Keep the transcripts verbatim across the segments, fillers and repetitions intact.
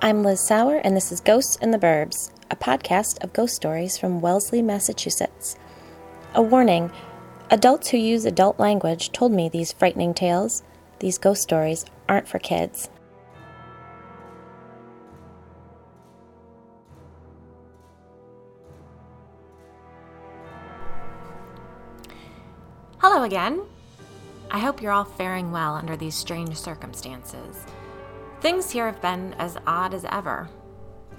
I'm Liz Sauer, and this is Ghosts in the Burbs, a podcast of ghost stories from Wellesley, Massachusetts. A warning, adults who use adult language told me these frightening tales, these ghost stories, aren't for kids. Hello again. I hope you're all faring well under these strange circumstances. Things here have been as odd as ever.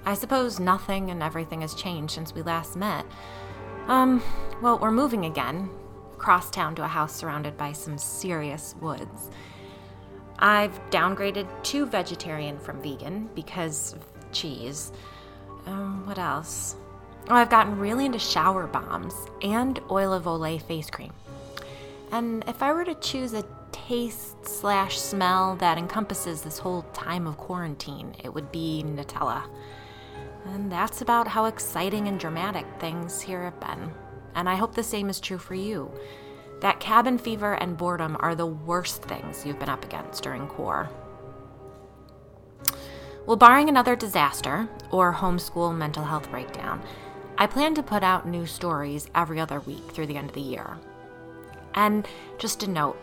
I suppose nothing and everything has changed since we last met. Um, well, we're moving again, across town to a house surrounded by some serious woods. I've downgraded to vegetarian from vegan because of cheese. Um, what else? Oh, I've gotten really into shower bombs and Oil of Olay face cream. And if I were to choose a taste slash smell that encompasses this whole time of quarantine, it would be Nutella. And that's about how exciting and dramatic things here have been. And I hope the same is true for you. That cabin fever and boredom are the worst things you've been up against during Core. Well, barring another disaster or homeschool mental health breakdown, I plan to put out new stories every other week through the end of the year. And just a note,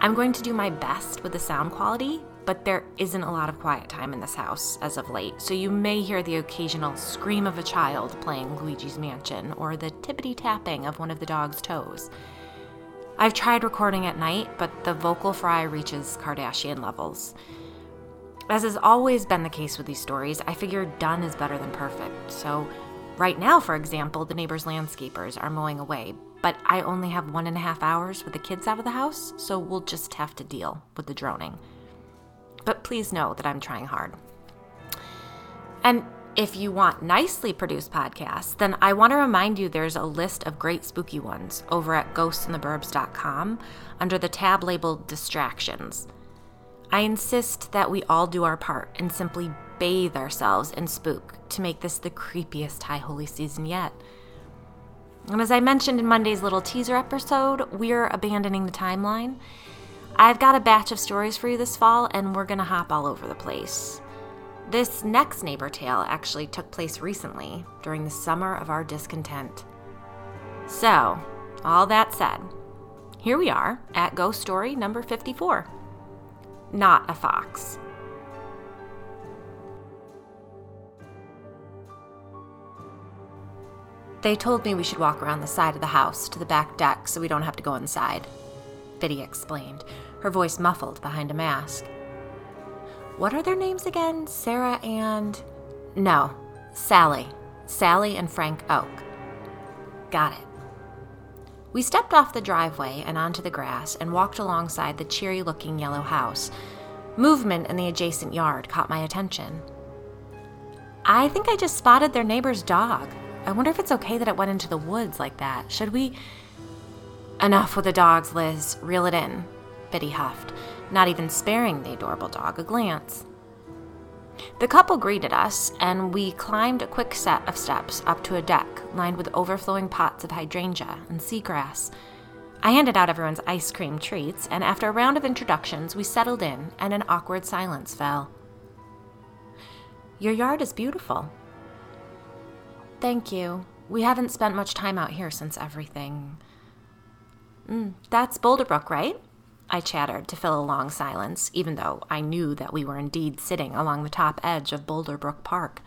I'm going to do my best with the sound quality, but there isn't a lot of quiet time in this house as of late, so you may hear the occasional scream of a child playing Luigi's Mansion or the tippity-tapping of one of the dog's toes. I've tried recording at night, but the vocal fry reaches Kardashian levels. As has always been the case with these stories, I figure done is better than perfect, so right now, for example, the neighbor's landscapers are mowing away, but I only have one and a half hours with the kids out of the house, so we'll just have to deal with the droning. But please know that I'm trying hard. And if you want nicely produced podcasts, then I want to remind you there's a list of great spooky ones over at ghost in the burbs dot com under the tab labeled Distractions. I insist that we all do our part and simply bathe ourselves in spook to make this the creepiest high holy season yet. And as I mentioned in Monday's little teaser episode, we're abandoning the timeline. I've got a batch of stories for you this fall, and we're going to hop all over the place. This next neighbor tale actually took place recently, during the summer of our discontent. So, all that said, here we are at ghost story number fifty-four. Not a fox. They told me we should walk around the side of the house to the back deck so we don't have to go inside, Biddy explained, her voice muffled behind a mask. What are their names again? Sarah and... No, Sally. Sally and Frank Oak. Got it. We stepped off the driveway and onto the grass and walked alongside the cheery-looking yellow house. Movement in the adjacent yard caught my attention. I think I just spotted their neighbor's dog. I wonder if it's okay that it went into the woods like that. Should we? Enough with the dogs, Liz. Reel it in, Biddy huffed, not even sparing the adorable dog a glance. The couple greeted us, and we climbed a quick set of steps up to a deck lined with overflowing pots of hydrangea and seagrass. I handed out everyone's ice cream treats, and after a round of introductions, we settled in, and an awkward silence fell. Your yard is beautiful. Thank you. We haven't spent much time out here since everything. Mm, that's Boulderbrook, right? I chattered to fill a long silence, even though I knew that we were indeed sitting along the top edge of Boulderbrook Park.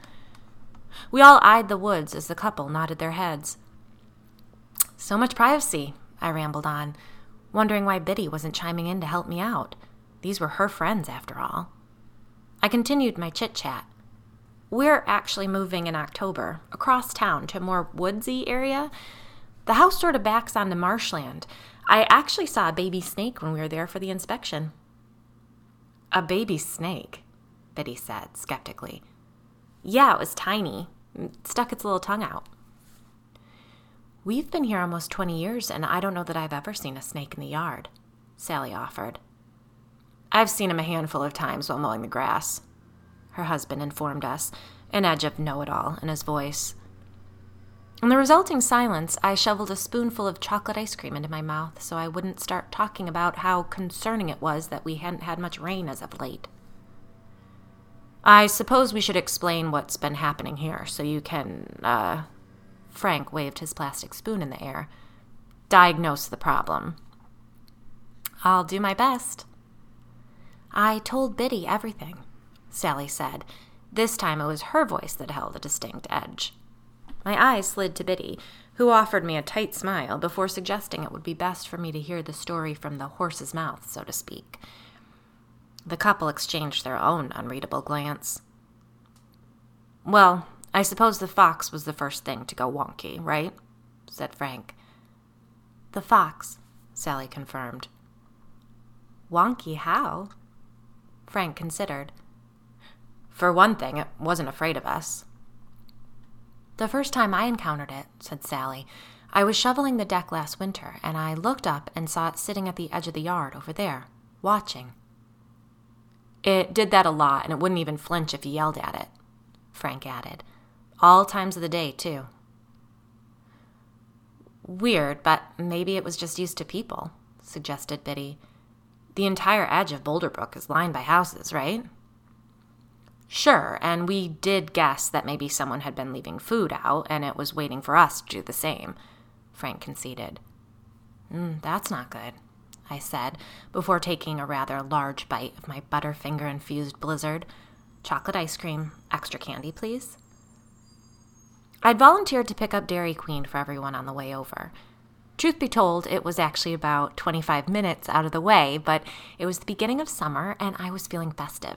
We all eyed the woods as the couple nodded their heads. So much privacy, I rambled on, wondering why Biddy wasn't chiming in to help me out. These were her friends, after all. I continued my chit-chat. We're actually moving in October, across town to a more woodsy area. The house sort of backs onto marshland. I actually saw a baby snake when we were there for the inspection. A baby snake, Biddy said skeptically. Yeah, it was tiny. It stuck its little tongue out. We've been here almost twenty years, and I don't know that I've ever seen a snake in the yard, Sally offered. I've seen him a handful of times while mowing the grass, her husband informed us, an edge of know-it-all in his voice. In the resulting silence, I shoveled a spoonful of chocolate ice cream into my mouth so I wouldn't start talking about how concerning it was that we hadn't had much rain as of late. I suppose we should explain what's been happening here, so you can, uh, Frank waved his plastic spoon in the air, diagnose the problem. I'll do my best. I told Biddy everything, Sally said. This time it was her voice that held a distinct edge. My eyes slid to Biddy, who offered me a tight smile before suggesting it would be best for me to hear the story from the horse's mouth, so to speak. The couple exchanged their own unreadable glance. Well, I suppose the fox was the first thing to go wonky, right? Said Frank. The fox, Sally confirmed. Wonky how? Frank considered. For one thing, it wasn't afraid of us. The first time I encountered it, said Sally, I was shoveling the deck last winter, and I looked up and saw it sitting at the edge of the yard over there, watching. It did that a lot, and it wouldn't even flinch if you yelled at it, Frank added. All times of the day, too. Weird, but maybe it was just used to people, suggested Biddy. The entire edge of Boulderbrook is lined by houses, right? Sure, and we did guess that maybe someone had been leaving food out and it was waiting for us to do the same, Frank conceded. Mm, that's not good, I said, before taking a rather large bite of my Butterfinger-infused blizzard. Chocolate ice cream, extra candy, please. I'd volunteered to pick up Dairy Queen for everyone on the way over. Truth be told, it was actually about twenty-five minutes out of the way, but it was the beginning of summer and I was feeling festive.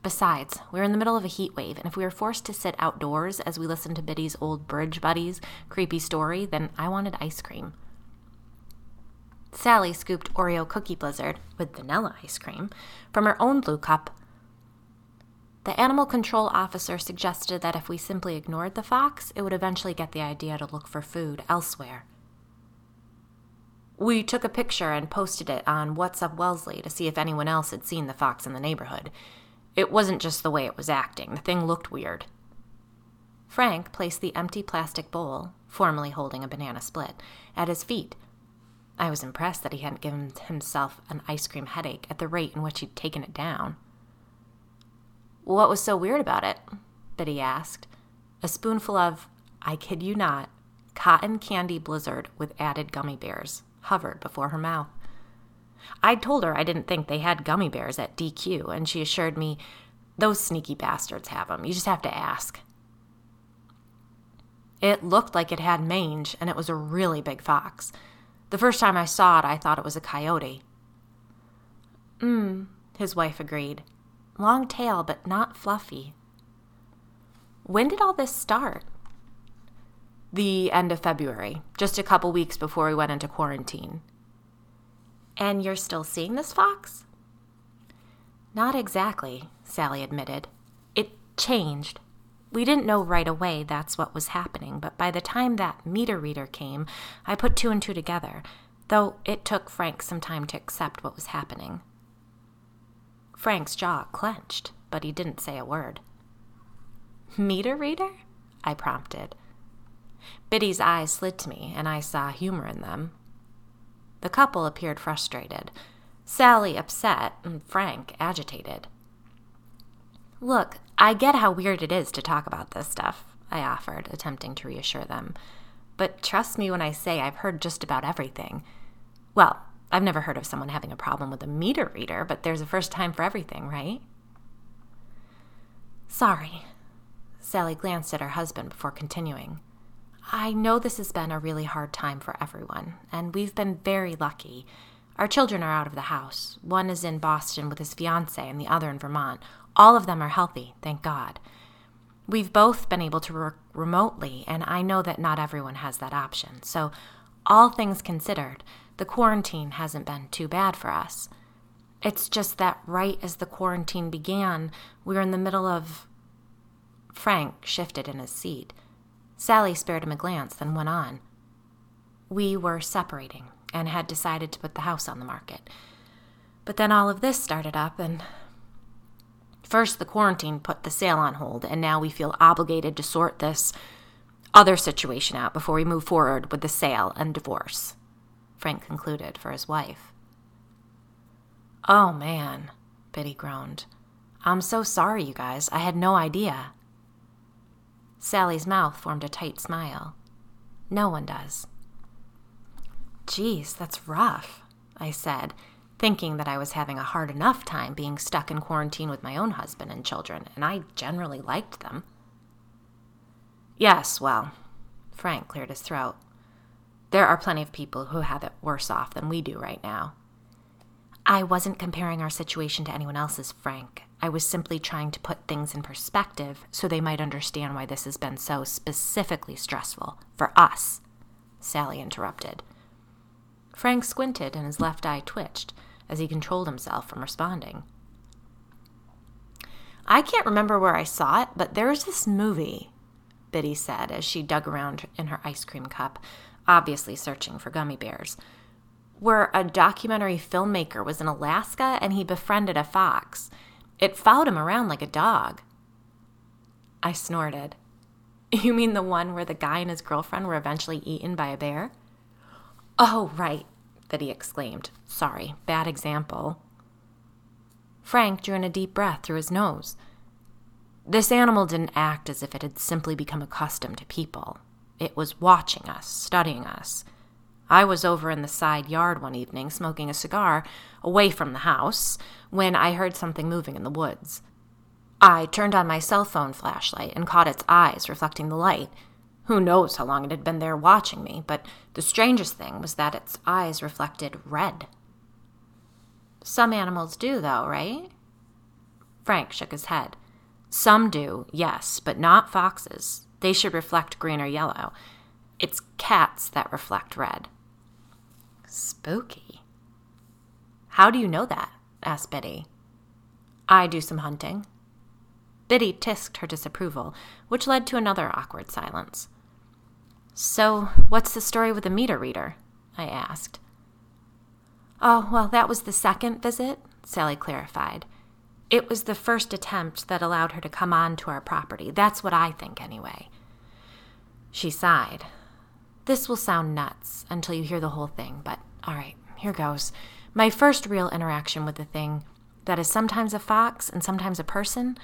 Besides, we were in the middle of a heat wave, and if we were forced to sit outdoors as we listened to Biddy's old bridge buddies' creepy story, then I wanted ice cream. Sally scooped Oreo cookie blizzard with vanilla ice cream from her own blue cup. The animal control officer suggested that if we simply ignored the fox, it would eventually get the idea to look for food elsewhere. We took a picture and posted it on What's Up Wellesley to see if anyone else had seen the fox in the neighborhood. It wasn't just the way it was acting. The thing looked weird. Frank placed the empty plastic bowl, formerly holding a banana split, at his feet. I was impressed that he hadn't given himself an ice cream headache at the rate in which he'd taken it down. What was so weird about it? Biddy asked. A spoonful of, I kid you not, cotton candy blizzard with added gummy bears hovered before her mouth. I told her I didn't think they had gummy bears at D Q, and she assured me, those sneaky bastards have them. You just have to ask. It looked like it had mange, and it was a really big fox. The first time I saw it, I thought it was a coyote. Mm, his wife agreed. Long tail, but not fluffy. When did all this start? The end of February, just a couple weeks before we went into quarantine. And you're still seeing this fox? Not exactly, Sally admitted. It changed. We didn't know right away that's what was happening, but by the time that meter reader came, I put two and two together, though it took Frank some time to accept what was happening. Frank's jaw clenched, but he didn't say a word. Meter reader? I prompted. Biddy's eyes slid to me, and I saw humor in them. The couple appeared frustrated, Sally upset and Frank agitated. Look, I get how weird it is to talk about this stuff, I offered, attempting to reassure them. But trust me when I say I've heard just about everything. Well, I've never heard of someone having a problem with a meter reader, but there's a first time for everything, right? Sorry. Sally glanced at her husband before continuing. I know this has been a really hard time for everyone, and we've been very lucky. Our children are out of the house. One is in Boston with his fiancée and the other in Vermont. All of them are healthy, thank God. We've both been able to work remotely, and I know that not everyone has that option. So, all things considered, the quarantine hasn't been too bad for us. It's just that right as the quarantine began, we were in the middle of... Frank shifted in his seat. Sally spared him a glance, then went on. We were separating and had decided to put the house on the market. But then all of this started up, and first the quarantine put the sale on hold, and now we feel obligated to sort this other situation out before we move forward with the sale and divorce, Frank concluded for his wife. Oh, man, Biddy groaned. I'm so sorry, you guys. I had no idea. Sally's mouth formed a tight smile. No one does. Geez, that's rough, I said, thinking that I was having a hard enough time being stuck in quarantine with my own husband and children, and I generally liked them. Yes, well, Frank cleared his throat. There are plenty of people who have it worse off than we do right now. I wasn't comparing our situation to anyone else's, Frank. I was simply trying to put things in perspective so they might understand why this has been so specifically stressful for us, Sally interrupted. Frank squinted and his left eye twitched as he controlled himself from responding. I can't remember where I saw it, but there was this movie, Biddy said as she dug around in her ice cream cup, obviously searching for gummy bears, where a documentary filmmaker was in Alaska and he befriended a fox. It followed him around like a dog. I snorted. You mean the one where the guy and his girlfriend were eventually eaten by a bear? Oh, right, Biddy exclaimed. Sorry, bad example. Frank drew in a deep breath through his nose. This animal didn't act as if it had simply become accustomed to people. It was watching us, studying us. I was over in the side yard one evening smoking a cigar away from the house when I heard something moving in the woods. I turned on my cell phone flashlight and caught its eyes reflecting the light. Who knows how long it had been there watching me, but the strangest thing was that its eyes reflected red. Some animals do, though, right? Frank shook his head. Some do, yes, but not foxes. They should reflect green or yellow. It's cats that reflect red. Spooky. How do you know that? Asked Biddy. I do some hunting. Biddy tisked her disapproval, which led to another awkward silence. So, what's the story with the meter reader? I asked. Oh, well, that was the second visit, Sally clarified. It was the first attempt that allowed her to come on to our property. That's what I think, anyway. She sighed. This will sound nuts until you hear the whole thing, but all right, here goes. My first real interaction with the thing that is sometimes a fox and sometimes a person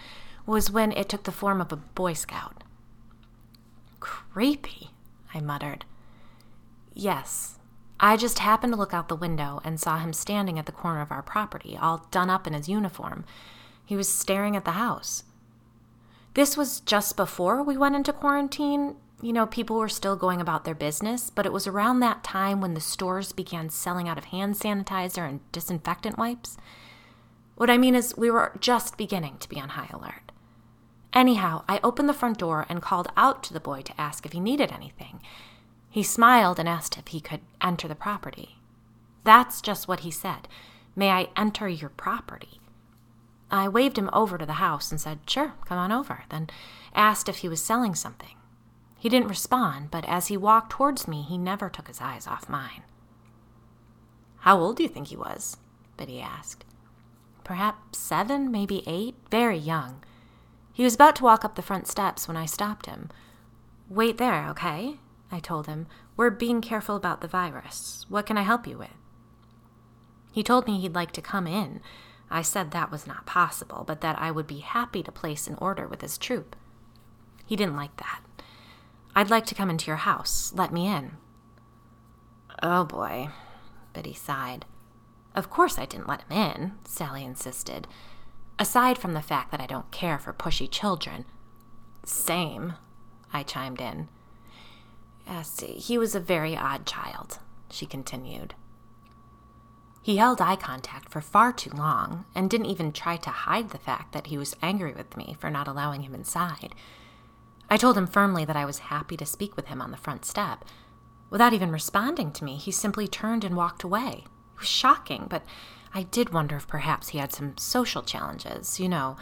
was when it took the form of a Boy Scout. Creepy, I muttered. Yes. I just happened to look out the window and saw him standing at the corner of our property, all done up in his uniform. He was staring at the house. This was just before we went into quarantine. You know, people were still going about their business, but it was around that time when the stores began selling out of hand sanitizer and disinfectant wipes. What I mean is we were just beginning to be on high alert. Anyhow, I opened the front door and called out to the boy to ask if he needed anything. He smiled and asked if he could enter the property. That's just what he said. May I enter your property? I waved him over to the house and said, sure, come on over, then asked if he was selling something. He didn't respond, but as he walked towards me, he never took his eyes off mine. How old do you think he was? Biddy asked. Perhaps seven, maybe eight, very young. He was about to walk up the front steps when I stopped him. Wait there, okay? I told him, we're being careful about the virus. What can I help you with? He told me he'd like to come in. I said that was not possible, but that I would be happy to place an order with his troop. He didn't like that. I'd like to come into your house. Let me in. Oh, boy, Biddy sighed. Of course I didn't let him in, Sally insisted. Aside from the fact that I don't care for pushy children. Same, I chimed in. Yes, he was a very odd child, she continued. He held eye contact for far too long and didn't even try to hide the fact that he was angry with me for not allowing him inside. I told him firmly that I was happy to speak with him on the front step. Without even responding to me, he simply turned and walked away. It was shocking, but I did wonder if perhaps he had some social challenges, you know.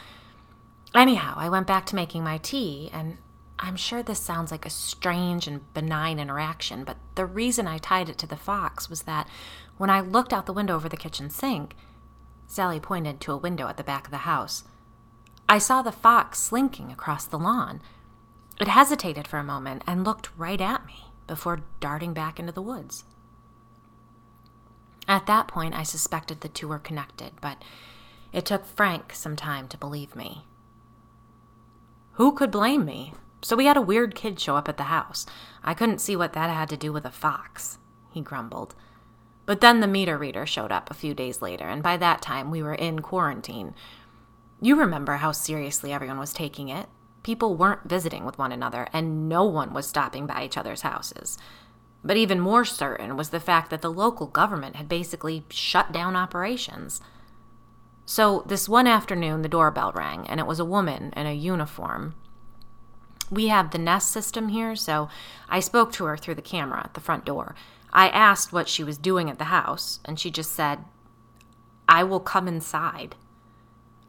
Anyhow, I went back to making my tea, and I'm sure this sounds like a strange and benign interaction, but the reason I tied it to the fox was that when I looked out the window over the kitchen sink, Sally pointed to a window at the back of the house, I saw the fox slinking across the lawn. It hesitated for a moment and looked right at me before darting back into the woods. At that point, I suspected the two were connected, but It took Frank some time to believe me. Who could blame me? So we had a weird kid show up at the house. I couldn't see what that had to do with a fox, he grumbled. But then the meter reader showed up a few days later, and by that time we were in quarantine. You remember how seriously everyone was taking it. People weren't visiting with one another, and no one was stopping by each other's houses. But even more certain was the fact that the local government had basically shut down operations. So this one afternoon, the doorbell rang, and it was a woman in a uniform. We have the Nest system here, so I spoke to her through the camera at the front door. I asked what she was doing at the house, and she just said, "I will come inside."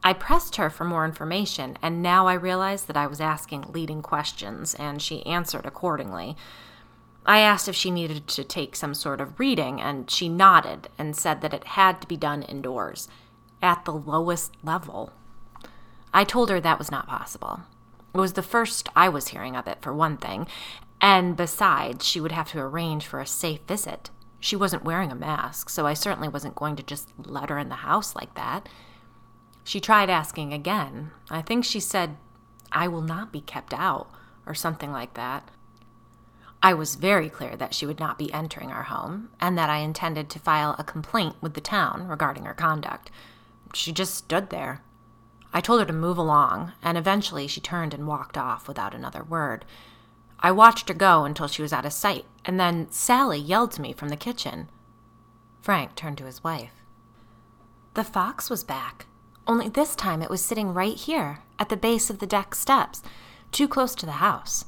I pressed her for more information, and now I realized that I was asking leading questions, and she answered accordingly. I asked if she needed to take some sort of reading, and she nodded and said that it had to be done indoors, at the lowest level. I told her that was not possible. It was the first I was hearing of it, for one thing, and besides, she would have to arrange for a safe visit. She wasn't wearing a mask, so I certainly wasn't going to just let her in the house like that. She tried asking again. I think she said, "I will not be kept out," or something like that. I was very clear that she would not be entering our home, and that I intended to file a complaint with the town regarding her conduct. She just stood there. I told her to move along, and eventually she turned and walked off without another word. I watched her go until she was out of sight, and then Sally yelled to me from the kitchen. Frank turned to his wife. The fox was back. Only this time it was sitting right here, at the base of the deck steps, too close to the house.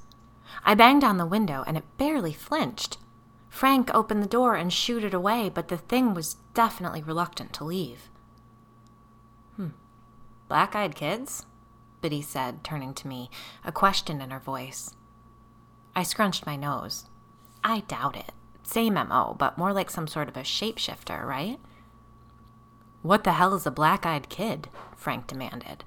I banged on the window, and it barely flinched. Frank opened the door and shooed it away, but the thing was definitely reluctant to leave. Hmm. Black-eyed kids? Biddy said, turning to me, a question in her voice. I scrunched my nose. I doubt it. Same M O, but more like some sort of a shapeshifter, right? What the hell is a black-eyed kid? Frank demanded.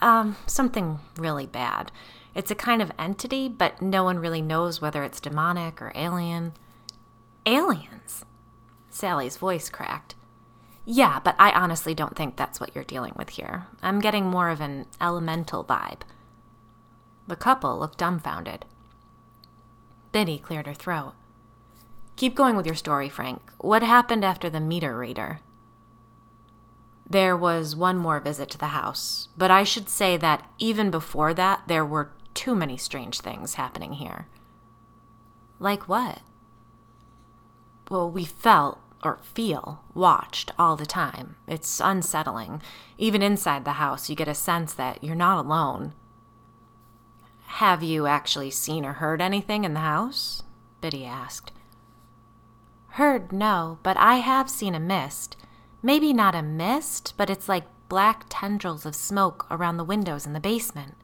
Um, something really bad. It's a kind of entity, but no one really knows whether it's demonic or alien. Aliens? Sally's voice cracked. Yeah, but I honestly don't think that's what you're dealing with here. I'm getting more of an elemental vibe. The couple looked dumbfounded. Biddy cleared her throat. Keep going with your story, Frank. What happened after the meter reader? There was one more visit to the house, but I should say that even before that, there were too many strange things happening here. Like what? Well, we felt, or feel, watched all the time. It's unsettling. Even inside the house, you get a sense that you're not alone. Have you actually seen or heard anything in the house? Biddy asked. Heard, no, but I have seen a mist. Maybe not a mist, but it's like black tendrils of smoke around the windows in the basement.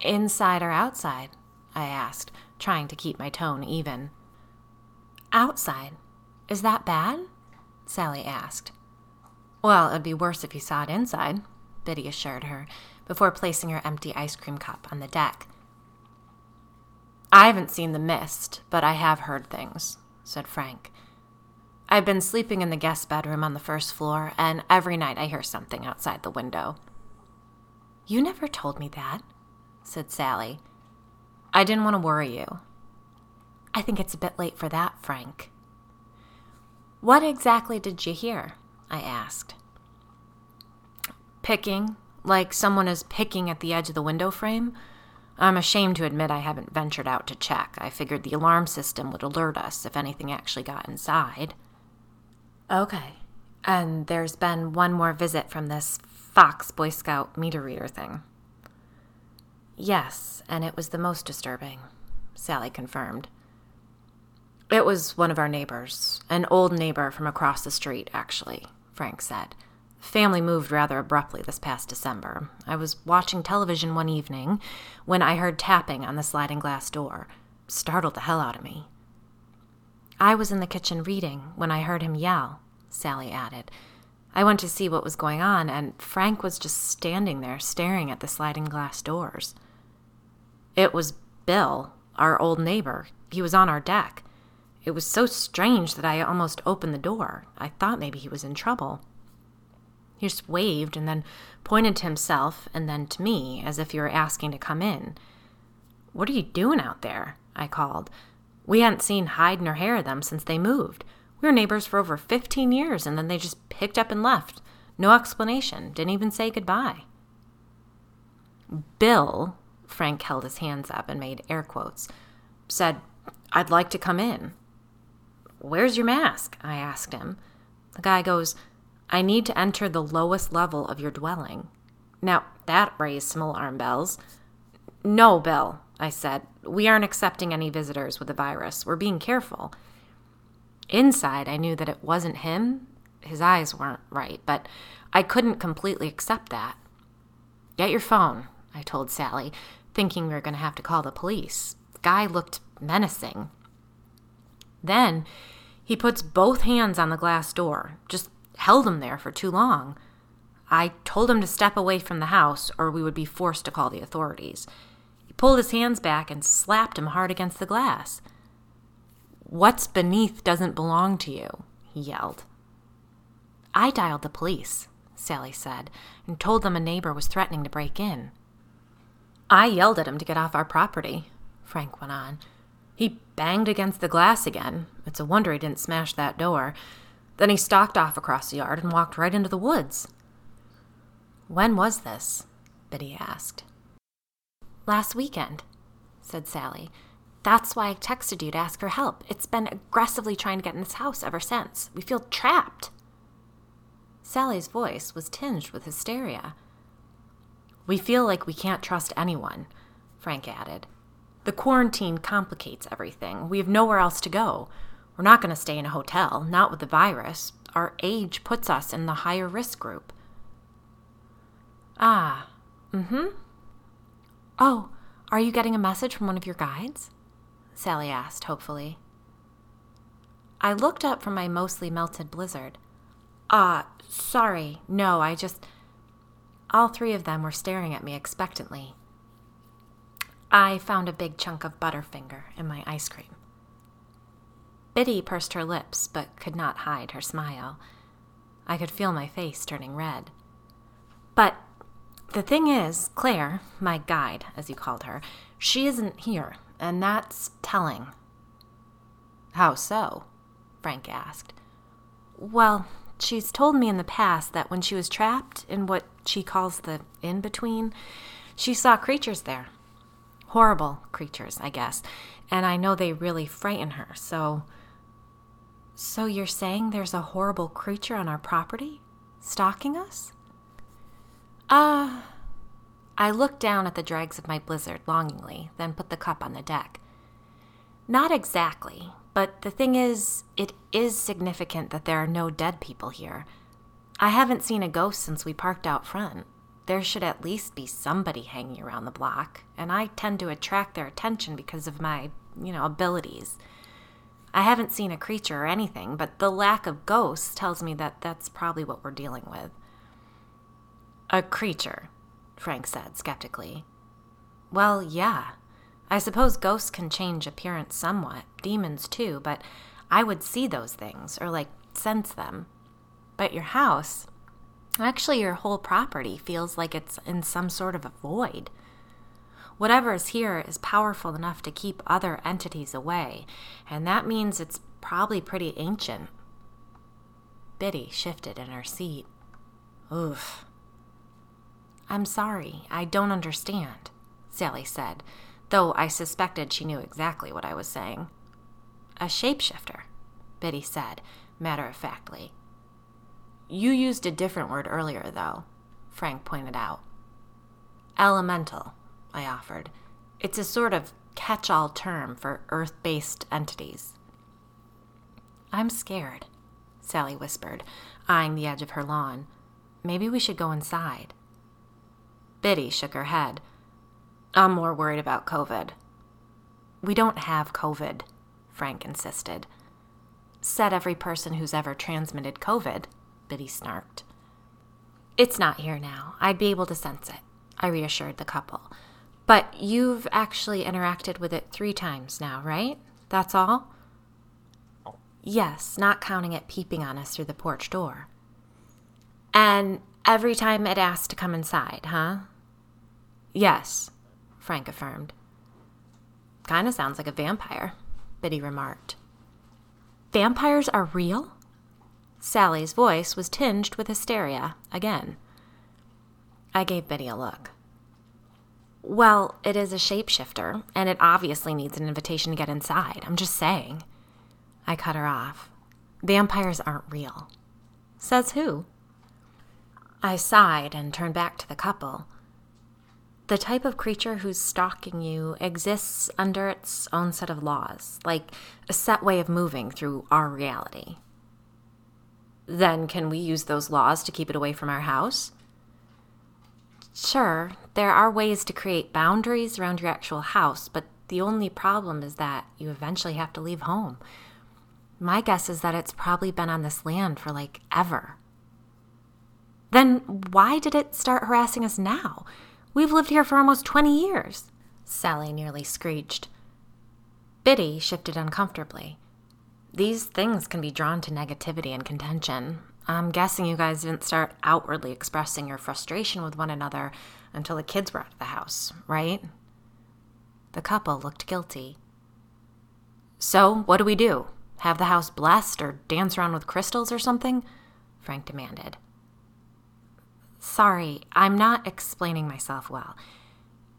Inside or outside? I asked, trying to keep my tone even. Outside. Is that bad? Sally asked. Well, it'd be worse if you saw it inside, Biddy assured her, before placing her empty ice cream cup on the deck. I haven't seen the mist, but I have heard things, said Frank. I've been sleeping in the guest bedroom on the first floor, and every night I hear something outside the window. You never told me that, said Sally. I didn't want to worry you. I think it's a bit late for that, Frank. What exactly did you hear? I asked. Picking, like someone is picking at the edge of the window frame. I'm ashamed to admit I haven't ventured out to check. I figured the alarm system would alert us if anything actually got inside. Okay, and there's been one more visit from this Fox Boy Scout meter reader thing. Yes, and it was the most disturbing, Sally confirmed. It was one of our neighbors, an old neighbor from across the street, actually, Frank said. Family moved rather abruptly this past December. I was watching television one evening when I heard tapping on the sliding glass door. Startled the hell out of me. I was in the kitchen reading when I heard him yell, Sally added. I went to see what was going on, and Frank was just standing there staring at the sliding glass doors. It was Bill, our old neighbor. He was on our deck. It was so strange that I almost opened the door. I thought maybe he was in trouble. He just waved and then pointed to himself and then to me, as if he were asking to come in. "What are you doing out there?" I called. We hadn't seen hide nor hair of them since they moved. We were neighbors for over fifteen years, and then they just picked up and left. No explanation. Didn't even say goodbye. "Bill," Frank held his hands up and made air quotes, "said, 'I'd like to come in.' 'Where's your mask?' I asked him. The guy goes, 'I need to enter the lowest level of your dwelling.' Now, that raised some alarm bells. 'No, Bill,' I said. 'We aren't accepting any visitors with the virus. We're being careful.' Inside, I knew that it wasn't him. His eyes weren't right, but I couldn't completely accept that. 'Get your phone,' I told Sally, thinking we were going to have to call the police. The guy looked menacing. Then he puts both hands on the glass door, just held him there for too long. I told him to step away from the house or we would be forced to call the authorities. He pulled his hands back and slapped him hard against the glass. 'What's beneath doesn't belong to you,' he yelled. 'I dialed the police,' Sally said, and told them a neighbor was threatening to break in. 'I yelled at him to get off our property,' Frank went on. 'He banged against the glass again. It's a wonder he didn't smash that door. Then he stalked off across the yard and walked right into the woods.' 'When was this?' Biddy asked. 'Last weekend,' said Sally. 'That's why I texted you to ask for help. It's been aggressively trying to get in this house ever since. We feel trapped.' Sally's voice was tinged with hysteria. 'We feel like we can't trust anyone,' Frank added. 'The quarantine complicates everything. We have nowhere else to go. We're not going to stay in a hotel, not with the virus. Our age puts us in the higher risk group.' 'Ah, mm-hmm. Oh, are you getting a message from one of your guides?' Sally asked, hopefully. I looked up from my mostly melted blizzard. Ah, uh, sorry, no, I just... All three of them were staring at me expectantly. I found a big chunk of Butterfinger in my ice cream. Biddy pursed her lips, but could not hide her smile. I could feel my face turning red. 'But the thing is, Claire, my guide, as you called her, she isn't here, and that's telling.' 'How so?' Frank asked. 'Well, she's told me in the past that when she was trapped in what she calls the in-between, she saw creatures there. Horrible creatures, I guess, and I know they really frighten her, so... So you're saying there's a horrible creature on our property? Stalking us?' Ah. Uh, I looked down at the dregs of my blizzard longingly, then put the cup on the deck. 'Not exactly, but the thing is, it is significant that there are no dead people here. I haven't seen a ghost since we parked out front. There should at least be somebody hanging around the block, and I tend to attract their attention because of my, you know, abilities. I haven't seen a creature or anything, but the lack of ghosts tells me that that's probably what we're dealing with.' 'A creature,' Frank said skeptically. 'Well, yeah. I suppose ghosts can change appearance somewhat, demons too, but I would see those things, or like sense them. But your house... Actually, your whole property feels like it's in some sort of a void. Whatever is here is powerful enough to keep other entities away, and that means it's probably pretty ancient.' Biddy shifted in her seat. 'Oof.' 'I'm sorry, I don't understand,' Sally said, though I suspected she knew exactly what I was saying. 'A shapeshifter,' Biddy said, matter-of-factly. 'You used a different word earlier, though,' Frank pointed out. 'Elemental,' I offered. 'It's a sort of catch-all term for earth-based entities.' 'I'm scared,' Sally whispered, eyeing the edge of her lawn. 'Maybe we should go inside.' Biddy shook her head. 'I'm more worried about COVID.' 'We don't have COVID,' Frank insisted. 'Said every person who's ever transmitted COVID,' Biddy snarked. 'It's not here now. I'd be able to sense it,' I reassured the couple. 'But you've actually interacted with it three times now, right? That's all?' 'Yes, not counting it peeping on us through the porch door.' 'And every time it asked to come inside, huh? Yes, Frank affirmed. Kind of sounds like a vampire, Biddy remarked. Vampires are real? Sally's voice was tinged with hysteria again. I gave Biddy a look. Well, it is a shapeshifter, and it obviously needs an invitation to get inside. I'm just saying. I cut her off. Vampires aren't real. Says who? I sighed and turned back to the couple. The type of creature who's stalking you exists under its own set of laws, like a set way of moving through our reality. Then can we use those laws to keep it away from our house? Sure, there are ways to create boundaries around your actual house, but the only problem is that you eventually have to leave home. My guess is that it's probably been on this land for, like, ever. Then why did it start harassing us now? We've lived here for almost twenty years, Sally nearly screeched. Biddy shifted uncomfortably. These things can be drawn to negativity and contention. I'm guessing you guys didn't start outwardly expressing your frustration with one another until the kids were out of the house, right? The couple looked guilty. So, what do we do? Have the house blessed or dance around with crystals or something? Frank demanded. Sorry, I'm not explaining myself well.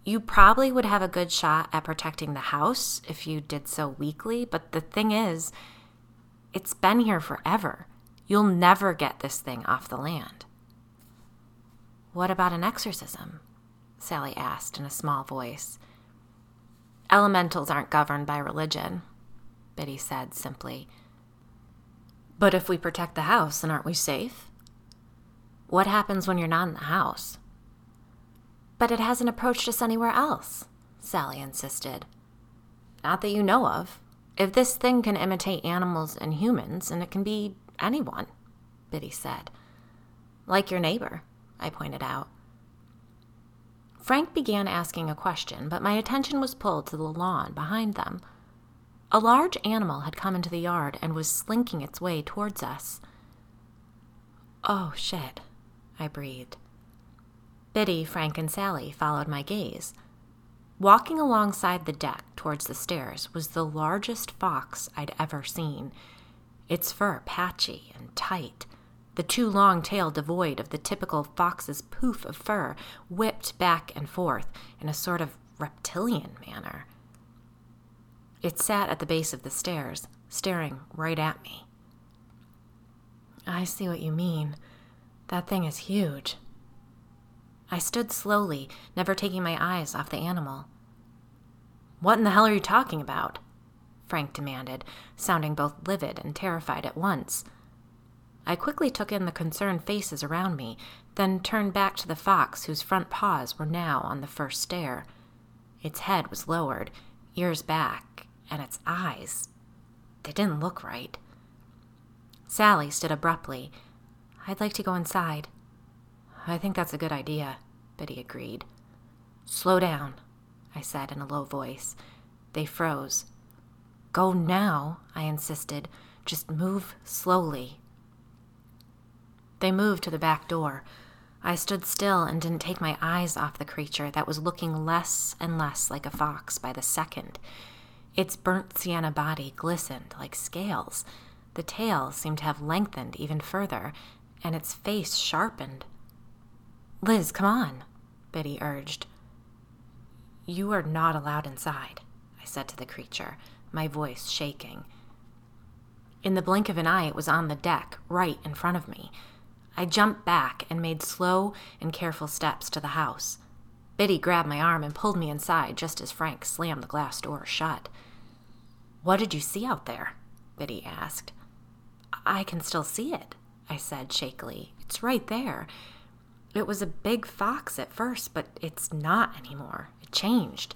You probably would have a good shot at protecting the house if you did so weakly, but the thing is, it's been here forever. You'll never get this thing off the land. What about an exorcism? Sally asked in a small voice. Elementals aren't governed by religion, Biddy said simply. But if we protect the house, then aren't we safe? What happens when you're not in the house? But it hasn't approached us anywhere else, Sally insisted. Not that you know of. If this thing can imitate animals and humans, and it can be anyone, Biddy said. Like your neighbor, I pointed out. Frank began asking a question, but my attention was pulled to the lawn behind them. A large animal had come into the yard and was slinking its way towards us. Oh, shit. I breathed. Biddy, Frank, and Sally followed my gaze. Walking alongside the deck towards the stairs was the largest fox I'd ever seen, its fur patchy and tight, the too long tail devoid of the typical fox's poof of fur, whipped back and forth in a sort of reptilian manner. It sat at the base of the stairs, staring right at me. I see what you mean. That thing is huge. I stood slowly, never taking my eyes off the animal. What in the hell are you talking about? Frank demanded, sounding both livid and terrified at once. I quickly took in the concerned faces around me, then turned back to the fox whose front paws were now on the first stair. Its head was lowered, ears back, and its eyes, they didn't look right. Sally stood abruptly. I'd like to go inside. I think that's a good idea, Biddy agreed. Slow down, I said in a low voice. They froze. Go now, I insisted. Just move slowly. They moved to the back door. I stood still and didn't take my eyes off the creature that was looking less and less like a fox by the second. Its burnt sienna body glistened like scales. The tail seemed to have lengthened even further, and its face sharpened. Liz, come on, Biddy urged. You are not allowed inside, I said to the creature, my voice shaking. In the blink of an eye, it was on the deck, right in front of me. I jumped back and made slow and careful steps to the house. Biddy grabbed my arm and pulled me inside just as Frank slammed the glass door shut. What did you see out there? Biddy asked. I can still see it, I said shakily. It's right there. It was a big fox at first, but it's not anymore. It changed.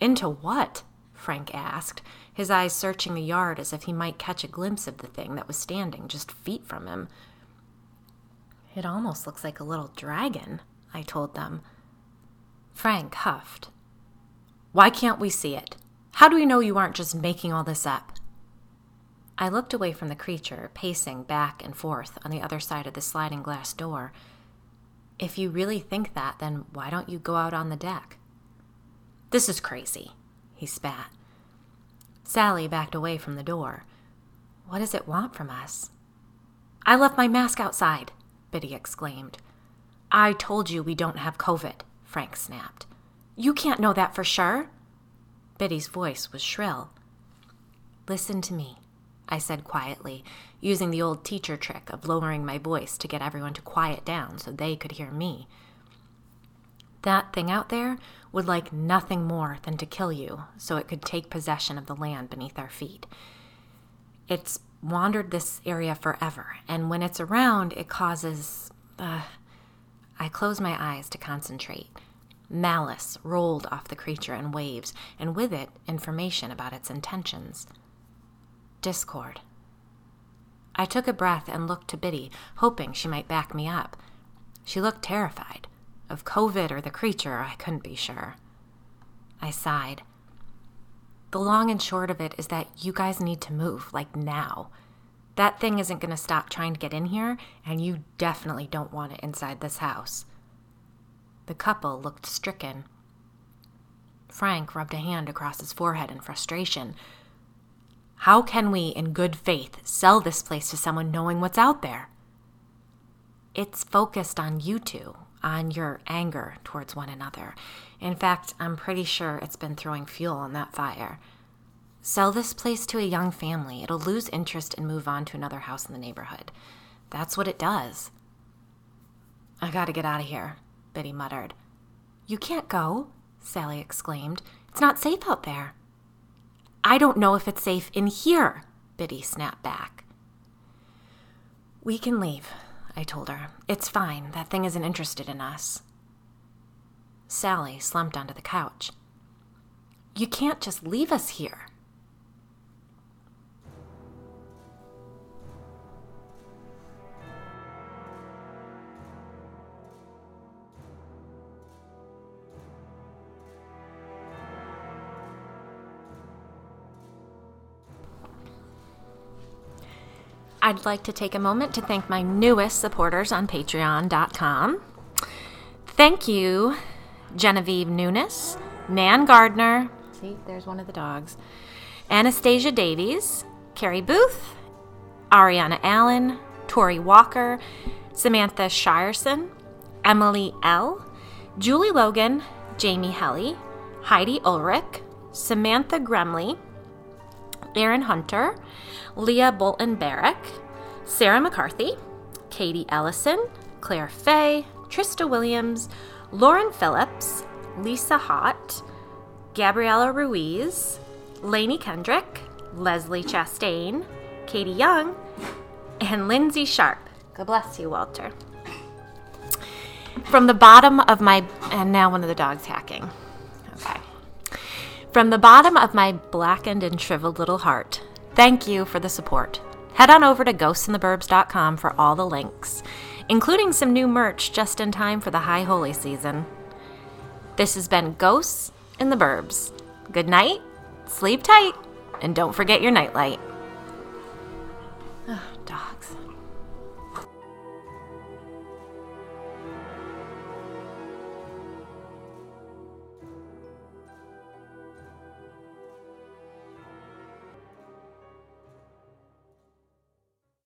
Into what? Frank asked, his eyes searching the yard as if he might catch a glimpse of the thing that was standing just feet from him. It almost looks like a little dragon, I told them. Frank huffed. Why can't we see it? How do we know you aren't just making all this up? I looked away from the creature, pacing back and forth on the other side of the sliding glass door. If you really think that, then why don't you go out on the deck? This is crazy, he spat. Sally backed away from the door. What does it want from us? I left my mask outside, Biddy exclaimed. I told you we don't have COVID, Frank snapped. You can't know that for sure. Biddy's voice was shrill. Listen to me, I said quietly, using the old teacher trick of lowering my voice to get everyone to quiet down so they could hear me. That thing out there would like nothing more than to kill you so it could take possession of the land beneath our feet. It's wandered this area forever, and when it's around, it causes... Uh, I closed my eyes to concentrate. Malice rolled off the creature in waves, and with it, information about its intentions. Discord. I took a breath and looked to Biddy, hoping she might back me up. She looked terrified. Of COVID or the creature, I couldn't be sure. I sighed. The long and short of it is that you guys need to move, like now. That thing isn't going to stop trying to get in here, and you definitely don't want it inside this house. The couple looked stricken. Frank rubbed a hand across his forehead in frustration. How can we, in good faith, sell this place to someone knowing what's out there? It's focused on you two, on your anger towards one another. In fact, I'm pretty sure it's been throwing fuel on that fire. Sell this place to a young family. It'll lose interest and move on to another house in the neighborhood. That's what it does. I gotta get out of here, Biddy muttered. You can't go, Sally exclaimed. It's not safe out there. I don't know if it's safe in here, Biddy snapped back. We can leave, I told her. It's fine. That thing isn't interested in us. Sally slumped onto the couch. You can't just leave us here. I'd like to take a moment to thank my newest supporters on patreon dot com. Thank you, Genevieve Nunes, Nan Gardner, see, there's one of the dogs, Anastasia Davies, Carrie Booth, Ariana Allen, Tori Walker, Samantha Shireson, Emily L., Julie Logan, Jamie Helly, Heidi Ulrich, Samantha Gremley, Aaron Hunter, Leah Bolton Barrick, Sarah McCarthy, Katie Ellison, Claire Fay, Trista Williams, Lauren Phillips, Lisa Hott, Gabriella Ruiz, Lainey Kendrick, Leslie Chastain, Katie Young, and Lindsay Sharp. God bless you, Walter. From the bottom of my... And now one of the dogs hacking. Okay. From the bottom of my blackened and shriveled little heart, thank you for the support. Head on over to ghosts in the burbs dot com for all the links, including some new merch just in time for the High Holy season. This has been Ghosts in the Burbs. Good night, sleep tight, and don't forget your nightlight. Oh, dogs.